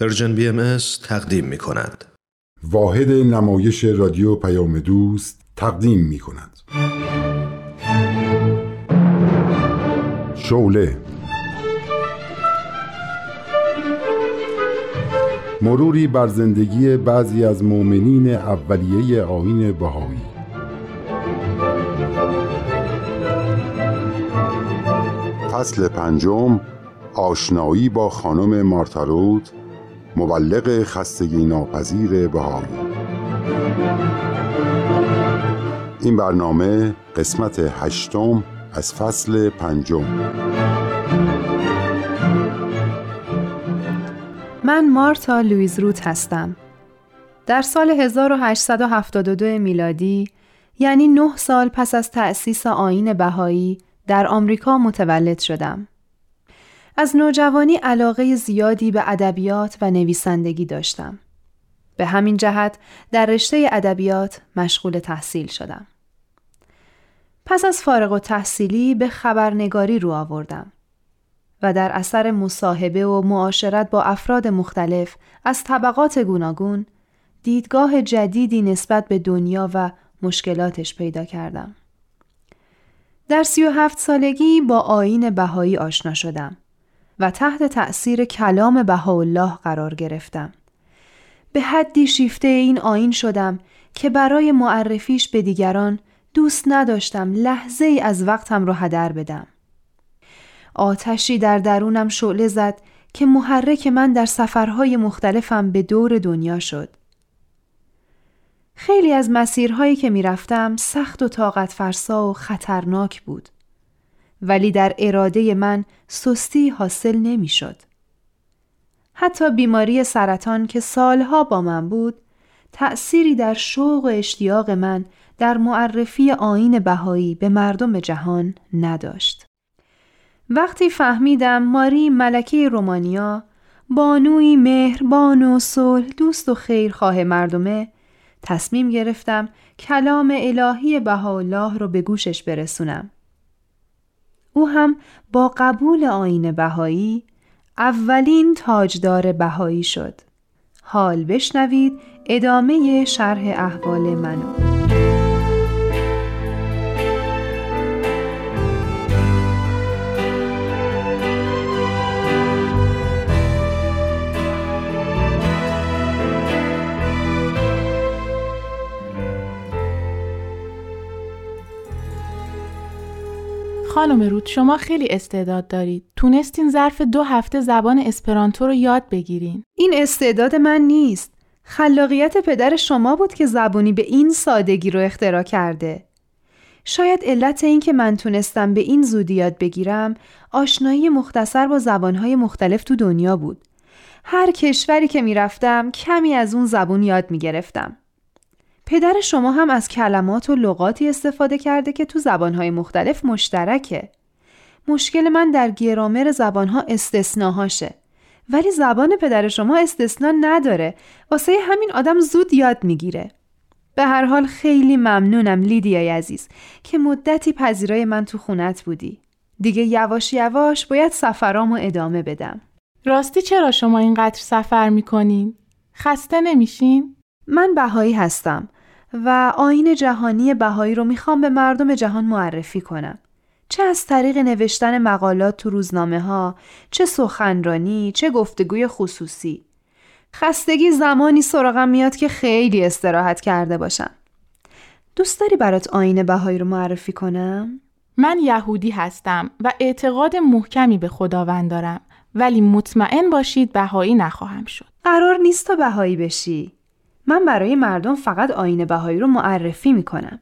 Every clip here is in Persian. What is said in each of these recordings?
پرژن BMS تقدیم می‌کند. واحد نمایش رادیو پیام دوست تقدیم می‌کند. شعله، مروری بر زندگی بعضی از مؤمنین اولیه آیین بهائی. فصل پنجم، آشنایی با خانم مارتا روت، مبلغ خستگی ناپذیر بهائی. این برنامه قسمت 8 از فصل 5. من مارتا لوئیز روت هستم. در سال 1872 میلادی، یعنی 9 سال پس از تأسیس آیین بهائی، در آمریکا متولد شدم. از نوجوانی علاقه زیادی به ادبیات و نویسندگی داشتم. به همین جهت در رشته ادبیات مشغول تحصیل شدم. پس از فارغ التحصیلی به خبرنگاری رو آوردم و در اثر مصاحبه و معاشرت با افراد مختلف از طبقات گوناگون دیدگاه جدیدی نسبت به دنیا و مشکلاتش پیدا کردم. در 37 سالگی با آیین بهائی آشنا شدم و تحت تأثیر کلام بهاءالله قرار گرفتم. به حدی شیفته این آیین شدم که برای معرفیش به دیگران دوست نداشتم لحظه ای از وقتم رو هدر بدم. آتشی در درونم شعله زد که محرک من در سفرهای مختلفم به دور دنیا شد. خیلی از مسیرهایی که می رفتم سخت و طاقت فرسا و خطرناک بود، ولی در اراده من سستی حاصل نمی شد. حتی بیماری سرطان که سالها با من بود، تأثیری در شوق و اشتیاق من در معرفی آیین بهائی به مردم جهان نداشت. وقتی فهمیدم ماری ملکی رومانیا، بانوی مهربان و صلح دوست و خیرخواه مردمه، تصمیم گرفتم کلام الهی بهاءالله رو به گوشش برسونم. او هم با قبول آیین بهائی اولین تاجدار بهائی شد. حال بشنوید ادامه شرح احوال منو. خانم روت، شما خیلی استعداد دارید. تونستین ظرف 2 هفته زبان اسپرانتو رو یاد بگیرین. این استعداد من نیست. خلاقیت پدر شما بود که زبانی به این سادگی رو اختراع کرده. شاید علت این که من تونستم به این زودی یاد بگیرم، آشنایی مختصر با زبانهای مختلف تو دنیا بود. هر کشوری که می رفتم، کمی از اون زبان یاد می گرفتم. پدر شما هم از کلمات و لغاتی استفاده کرده که تو زبانهای مختلف مشترکه. مشکل من در گرامر زبانها استثناهاشه، ولی زبان پدر شما استثنا نداره. واسه همین آدم زود یاد میگیره. به هر حال خیلی ممنونم لیدیا عزیز که مدتی پذیرای من تو خونت بودی. دیگه یواش یواش باید سفرامو ادامه بدم. راستی چرا شما اینقدر سفر میکنین؟ خسته نمیشین؟ من بهائی هستم و آیین جهانی بهائی رو میخوام به مردم جهان معرفی کنم. چه از طریق نوشتن مقالات تو روزنامه ها، چه سخنرانی، چه گفتگوی خصوصی. خستگی زمانی سراغم میاد که خیلی استراحت کرده باشم. دوست داری برات آیین بهائی رو معرفی کنم؟ من یهودی هستم و اعتقاد محکمی به خداوند دارم، ولی مطمئن باشید بهائی نخواهم شد. قرار نیست تا بهائی بشی. من برای مردم فقط آیین بهائی رو معرفی میکنم.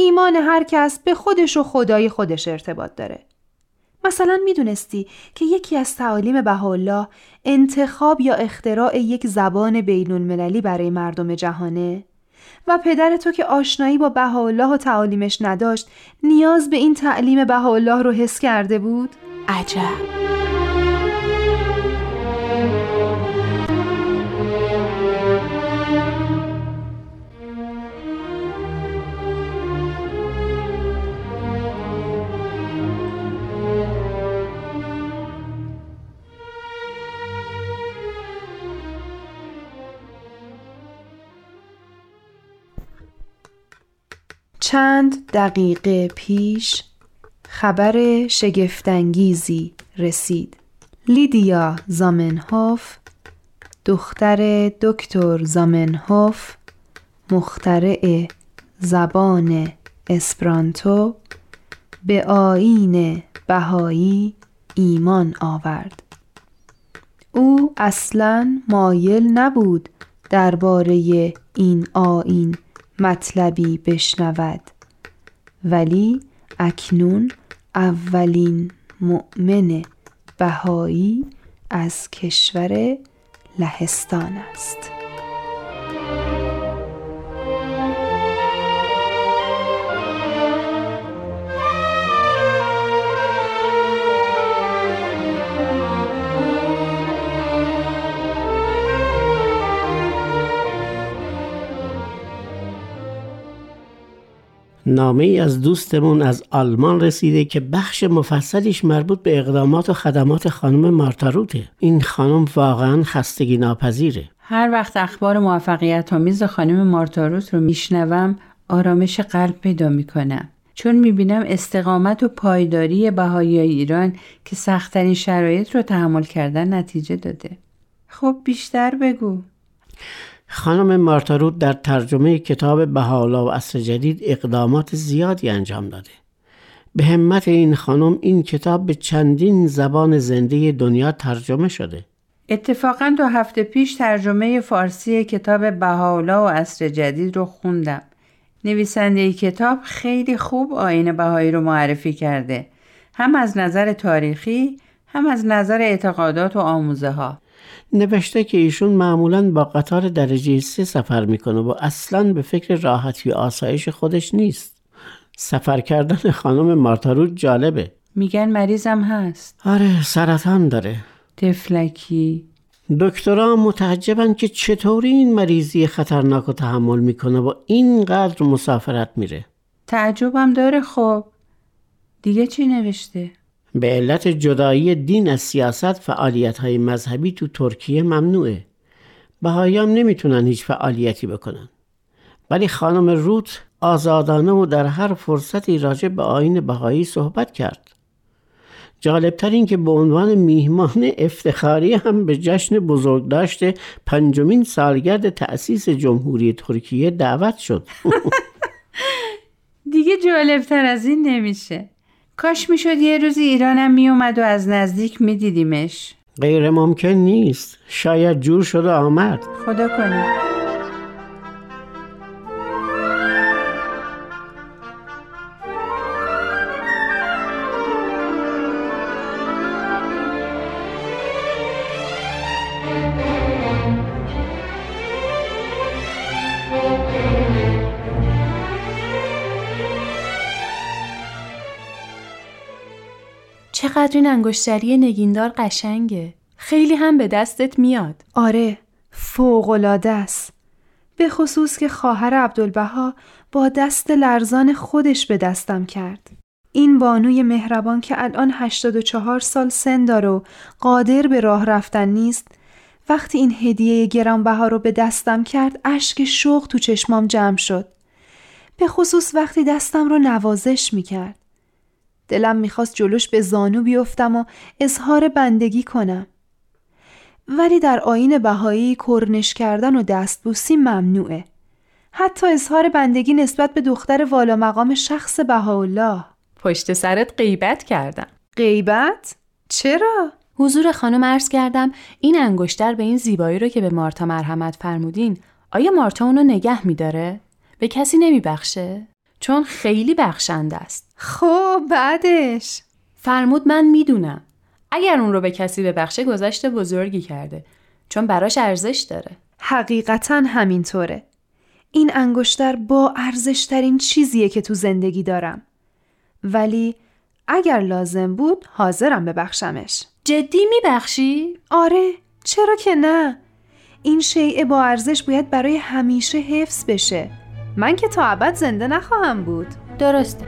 ایمان هر کس به خودش و خدای خودش ارتباط داره. مثلا میدونستی که یکی از تعالیم بهاءالله انتخاب یا اختراع یک زبان بین‌المللی برای مردم جهانه؟ و پدر تو که آشنایی با بهاءالله و تعالیمش نداشت، نیاز به این تعلیم بهاءالله رو حس کرده بود؟ عجب! چند دقیقه پیش خبر شگفت‌انگیزی رسید. لیدیا زامنهوف، دختر دکتر زامنهوف، مخترع زبان اسپرانتو، به آیین بهائی ایمان آورد. او اصلاً مایل نبود درباره این آیین مطلبی بشنود، ولی اکنون اولین مؤمن بهائی از کشور لهستان است. نامه‌ای از دوستمون از آلمان رسیده که بخش مفصلش مربوط به اقدامات و خدمات خانم مارتا روته. این خانم واقعا خستگی ناپذیره. هر وقت اخبار موفقیت‌آمیز خانم مارتا روت رو میشنوم آرامش قلب پیدا میکنم، چون میبینم استقامت و پایداری بهائیان ایران که سخت‌ترین شرایط رو تحمل کردن نتیجه داده. خب بیشتر بگو. خانم مارتا روت در ترجمه کتاب بهاولا و عصر جدید اقدامات زیادی انجام داده. به همت این خانم این کتاب به چندین زبان زنده دنیا ترجمه شده. اتفاقاً 2 هفته پیش ترجمه فارسی کتاب بهاولا و عصر جدید رو خوندم. نویسنده کتاب خیلی خوب آیین بهائی رو معرفی کرده، هم از نظر تاریخی هم از نظر اعتقادات و آموزه ها. نوشته که ایشون معمولاً با قطار درجه 3 سفر میکنه و اصلاً به فکر راحتی و آسایش خودش نیست. سفر کردن خانم مارتا روت جالبه. میگن مریضم هست. آره، سرطان داره. طفلکی. دکترها متعجبن که چطوری این مریضی خطرناک رو تحمل میکنه و اینقدر مسافرت میره. تعجبم داره. خب دیگه چی نوشته؟ به علت جدایی دین از سیاست فعالیت‌های مذهبی تو ترکیه ممنوعه. بهائیان نمیتونن هیچ فعالیتی بکنن. ولی خانم روت آزادانه و در هر فرصتی راجع به آیین بهائی صحبت کرد. جالبتر این که به عنوان میهمان افتخاری هم به جشن بزرگداشت 5مین سالگرد تأسیس جمهوری ترکیه دعوت شد. دیگه جالبتر از این نمیشه. کاش میشد یه روزی ایرانم میومد و از نزدیک میدیدیمش. غیر ممکن نیست. شاید جور شده آمد. خدا کنه. چقدر این انگشتری نگیندار قشنگه. خیلی هم به دستت میاد. آره، فوق‌العاده است. به خصوص که خواهر عبدالبها با دست لرزان خودش به دستم کرد. این بانوی مهربان که الان 84 سال سن داره و قادر به راه رفتن نیست، وقتی این هدیه گرانبها رو به دستم کرد اشک شوق تو چشمام جمع شد. به خصوص وقتی دستم رو نوازش میکرد. دلم میخواست جلوش به زانو بیفتم و اظهار بندگی کنم. ولی در آیین بهائی کرنش کردن و دستبوسی ممنوعه. حتی اظهار بندگی نسبت به دختر والا مقام شخص بهاءالله. پشت سرت غیبت کردم. غیبت؟ چرا؟ حضور خانم عرض کردم این انگشتر به این زیبایی رو که به مارتا مرحمت فرمودین، آیا مارتا اونو نگه میداره؟ به کسی نمیبخشه؟ چون خیلی بخشنده است. خب بعدش فرمود من میدونم اگر اون رو به کسی ببخشه گذشت بزرگی کرده، چون براش ارزش داره. حقیقتاً همینطوره. این انگشتر با ارزش ترین چیزیه که تو زندگی دارم، ولی اگر لازم بود حاضرم ببخشمش. جدی میبخشی؟ آره، چرا که نه. این شیء با ارزش باید برای همیشه حفظ بشه. من که تا ابد زنده نخواهم بود. درسته.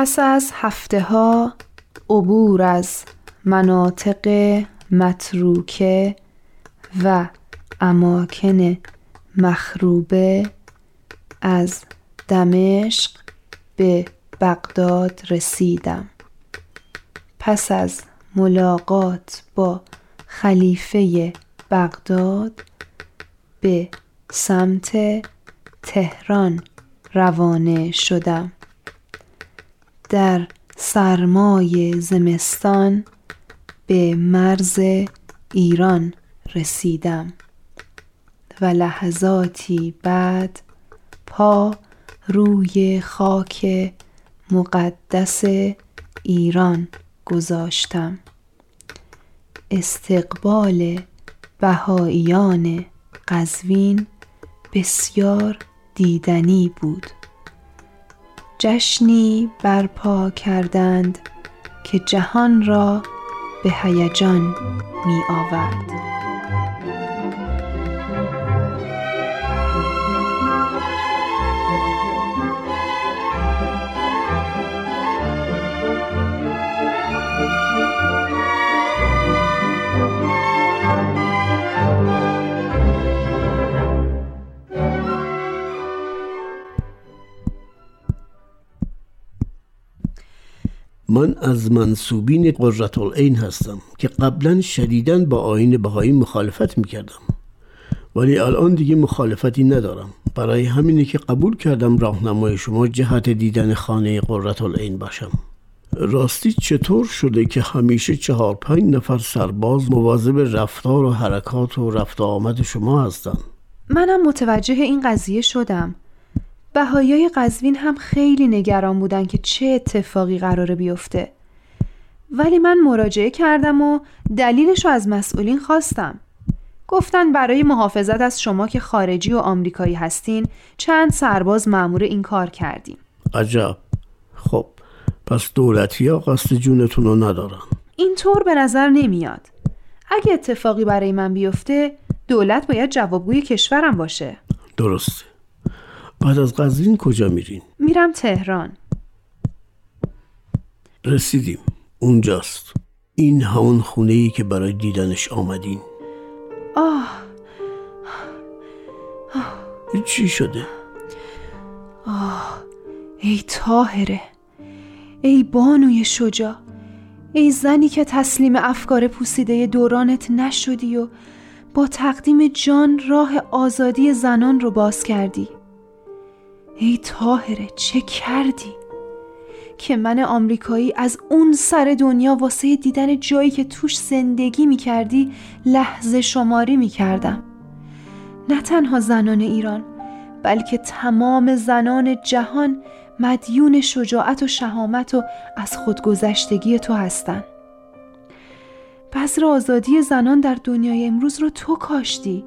پس از هفته ها عبور از مناطق متروکه و اماکن مخروبه از دمشق به بغداد رسیدم. پس از ملاقات با خلیفه بغداد به سمت تهران روانه شدم. در سرمای زمستان به مرز ایران رسیدم و لحظاتی بعد پا روی خاک مقدس ایران گذاشتم. استقبال بهائیان قزوین بسیار دیدنی بود. جشنی برپا کردند که جهان را به هیجان می آورد. من از منسوبین قرة العین هستم که قبلا شدیداً با آیین بهائی مخالفت میکردم، ولی الان دیگه مخالفتی ندارم. برای همینه که قبول کردم راهنمای شما جهت دیدن خانه قرة العین باشم. راستی چطور شده که همیشه 4-5 نفر سرباز مواظب رفتار و حرکات و رفت و آمد شما هستن؟ منم متوجه این قضیه شدم. بهائیای قزوین هم خیلی نگران بودن که چه اتفاقی قراره بیفته، ولی من مراجعه کردم و دلیلش رو از مسئولین خواستم. گفتن برای محافظت از شما که خارجی و آمریکایی هستین چند سرباز مأمور این کار کردیم. عجب. خب پس دولتی‌ها قصد جونتون رو ندارن؟ اینطور به نظر نمیاد. اگه اتفاقی برای من بیفته دولت باید جوابگوی کشورم باشه. درسته. بعد از قزوین کجا میرین؟ میرم تهران. رسیدیم. اونجاست. این همون خونه‌ای که برای دیدنش آمدین. چی شده؟ ای طاهره، ای بانوی شجاع، ای زنی که تسلیم افکار پوسیده دورانت نشدی و با تقدیم جان راه آزادی زنان رو باز کردی. ای طاهره، چه کردی که من آمریکایی از اون سر دنیا واسه دیدن جایی که توش زندگی میکردی لحظه شماری میکردم. نه تنها زنان ایران بلکه تمام زنان جهان مدیون شجاعت و شهامت و از خودگذشتگی تو هستن. بذر آزادی زنان در دنیای امروز رو تو کاشتی.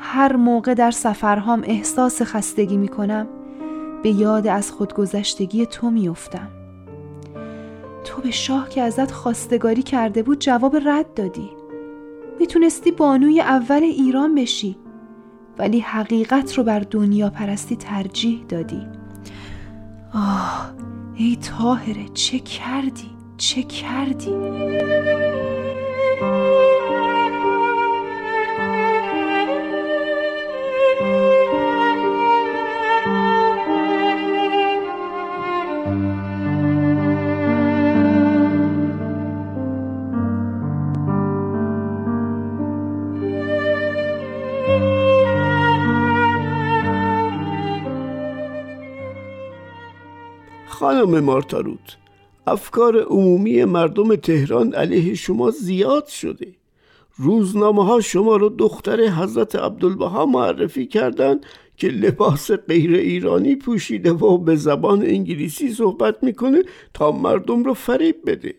هر موقع در سفرهام احساس خستگی میکنم به یاد از خودگذشتگی تو میافتم. تو به شاه که ازت خواستگاری کرده بود جواب رد دادی. میتونستی بانوی اول ایران بشی ولی حقیقت رو بر دنیا پرستی ترجیح دادی. ای طاهره، چه کردی؟ چه کردی؟ خانم مارتا روت، افکار عمومی مردم تهران علیه شما زیاد شده. روزنامه ها شما رو دختر حضرت عبدالبها معرفی کردن که لباس غیر ایرانی پوشیده و به زبان انگلیسی صحبت میکنه تا مردم رو فریب بده.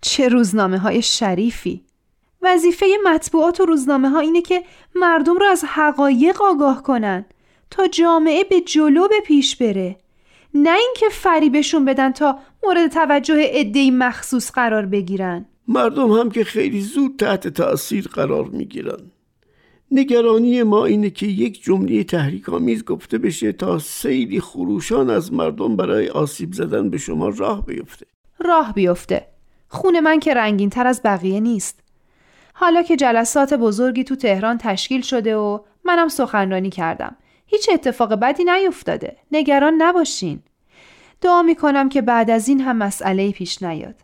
چه روزنامه های شریفی. وظیفه مطبوعات و روزنامه ها اینه که مردم رو از حقایق آگاه کنن تا جامعه به جلو به پیش بره، نه اینکه فریبشون بدن تا مورد توجه عده‌ای مخصوص قرار بگیرن. مردم هم که خیلی زود تحت تأثیر قرار میگیرن. نگرانی ما اینه که یک جمله تحریک‌آمیز گفته بشه تا سیلی خروشان از مردم برای آسیب زدن به شما راه بیفته. خون من که رنگین‌تر از بقیه نیست. حالا که جلسات بزرگی تو تهران تشکیل شده و منم سخنرانی کردم، هیچ اتفاق بدی نیفتاده. نگران نباشین. دعا میکنم که بعد از این هم مسئله‌ای پیش نیاد.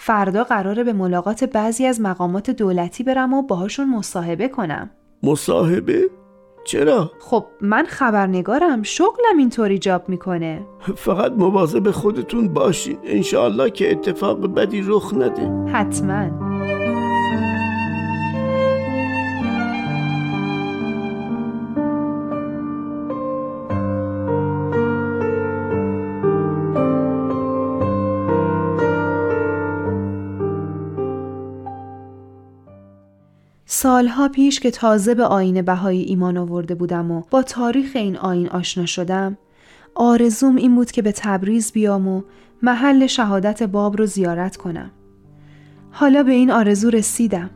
فردا قراره به ملاقات بعضی از مقامات دولتی برم و باهاشون مصاحبه کنم. مصاحبه؟ چرا؟ خب من خبرنگارم، شغلم اینطوری جاب میکنه. فقط مواظب خودتون باشین، انشالله که اتفاق بدی رخ نده. حتماً. سالها پیش که تازه به آیین بهائی ایمان آورده بودم و با تاریخ این آیین آشنا شدم، آرزوم این بود که به تبریز بیام و محل شهادت باب رو زیارت کنم. حالا به این آرزو رسیدم.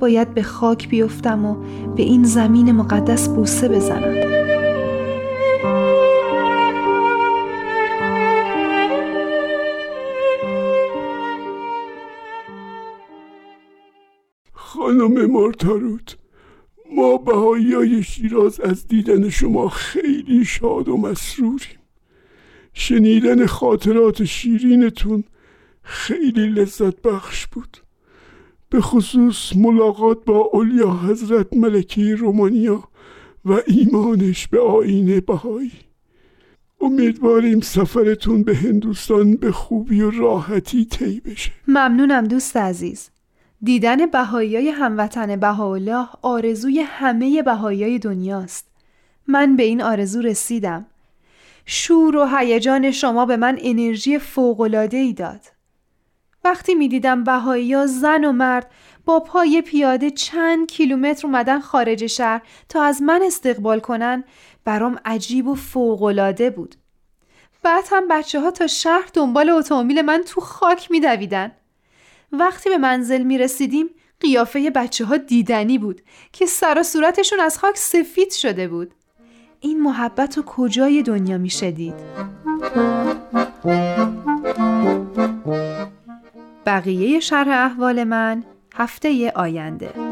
باید به خاک بیفتم و به این زمین مقدس بوسه بزنم. خانم مارتا روت، ما بهائیای شیراز از دیدن شما خیلی شاد و مسروریم. شنیدن خاطرات شیرینتون خیلی لذت بخش بود. به خصوص ملاقات با علیا حضرت ملکی رومانیا و ایمانش به آیین بهائی. امیدواریم سفرتون به هندوستان به خوبی و راحتی طی بشه. ممنونم دوست عزیز. دیدن بهائیای هموطن بهاءالله آرزوی همه بهائیای دنیاست. من به این آرزو رسیدم. شور و هیجان شما به من انرژی فوق‌العاده‌ای داد. وقتی می‌دیدم بهائیا زن و مرد با پای پیاده چند کیلومتر اومدن خارج شهر تا از من استقبال کنن، برام عجیب و فوق‌العاده بود. بعد هم بچه‌ها تا شهر دنبال اتومبیل من تو خاک می‌دویدن. وقتی به منزل می رسیدیم قیافه بچه ها دیدنی بود که سر و صورتشون از خاک سفید شده بود. این محبت رو کجای دنیا می شدید؟ بقیه شرح احوال من هفته آینده.